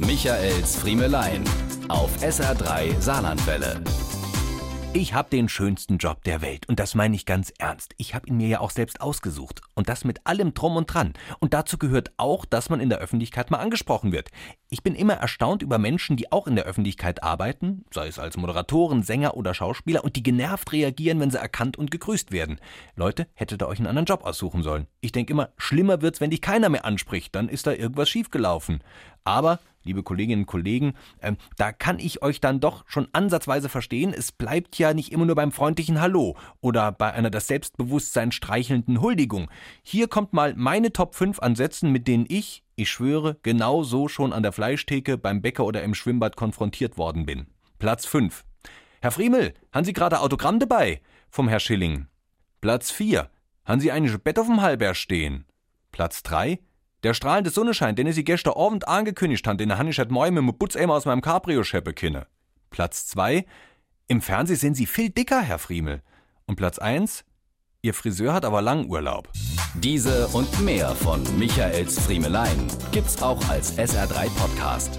Michaels Friemelein auf SR3 Saarlandwelle. Ich habe den schönsten Job der Welt und das meine ich ganz ernst. Ich habe ihn mir ja auch selbst ausgesucht und das mit allem Drum und Dran. Und dazu gehört auch, dass man in der Öffentlichkeit mal angesprochen wird. Ich bin immer erstaunt über Menschen, die auch in der Öffentlichkeit arbeiten, sei es als Moderatoren, Sänger oder Schauspieler und die genervt reagieren, wenn sie erkannt und gegrüßt werden. Leute, hättet ihr euch einen anderen Job aussuchen sollen. Ich denke immer, schlimmer wird's, wenn dich keiner mehr anspricht, dann ist da irgendwas schiefgelaufen. Aber liebe Kolleginnen und Kollegen, da kann ich euch dann doch schon ansatzweise verstehen, es bleibt ja nicht immer nur beim freundlichen Hallo oder bei einer das Selbstbewusstsein streichelnden Huldigung. Hier kommt mal meine Top 5 an Sätzen, mit denen ich schwöre, genau so schon an der Fleischtheke, beim Bäcker oder im Schwimmbad konfrontiert worden bin. Platz 5. Herr Friemel, haben Sie gerade Autogramm dabei? Vom Herr Schilling. Platz 4. Haben Sie eigentlich Bett auf dem Halber stehen? Platz 3. Der strahlende Sonnenschein, den ich Sie gestern Abend angekündigt habe, den habe ich heute Morgen mit dem Putzeimer aus meinem Cabrio scheppen können. Platz 2. Im Fernsehen sind Sie viel dicker, Herr Friemel. Und Platz 1. Ihr Friseur hat aber langen Urlaub. Diese und mehr von Michaels Friemelein gibt's auch als SR3 Podcast.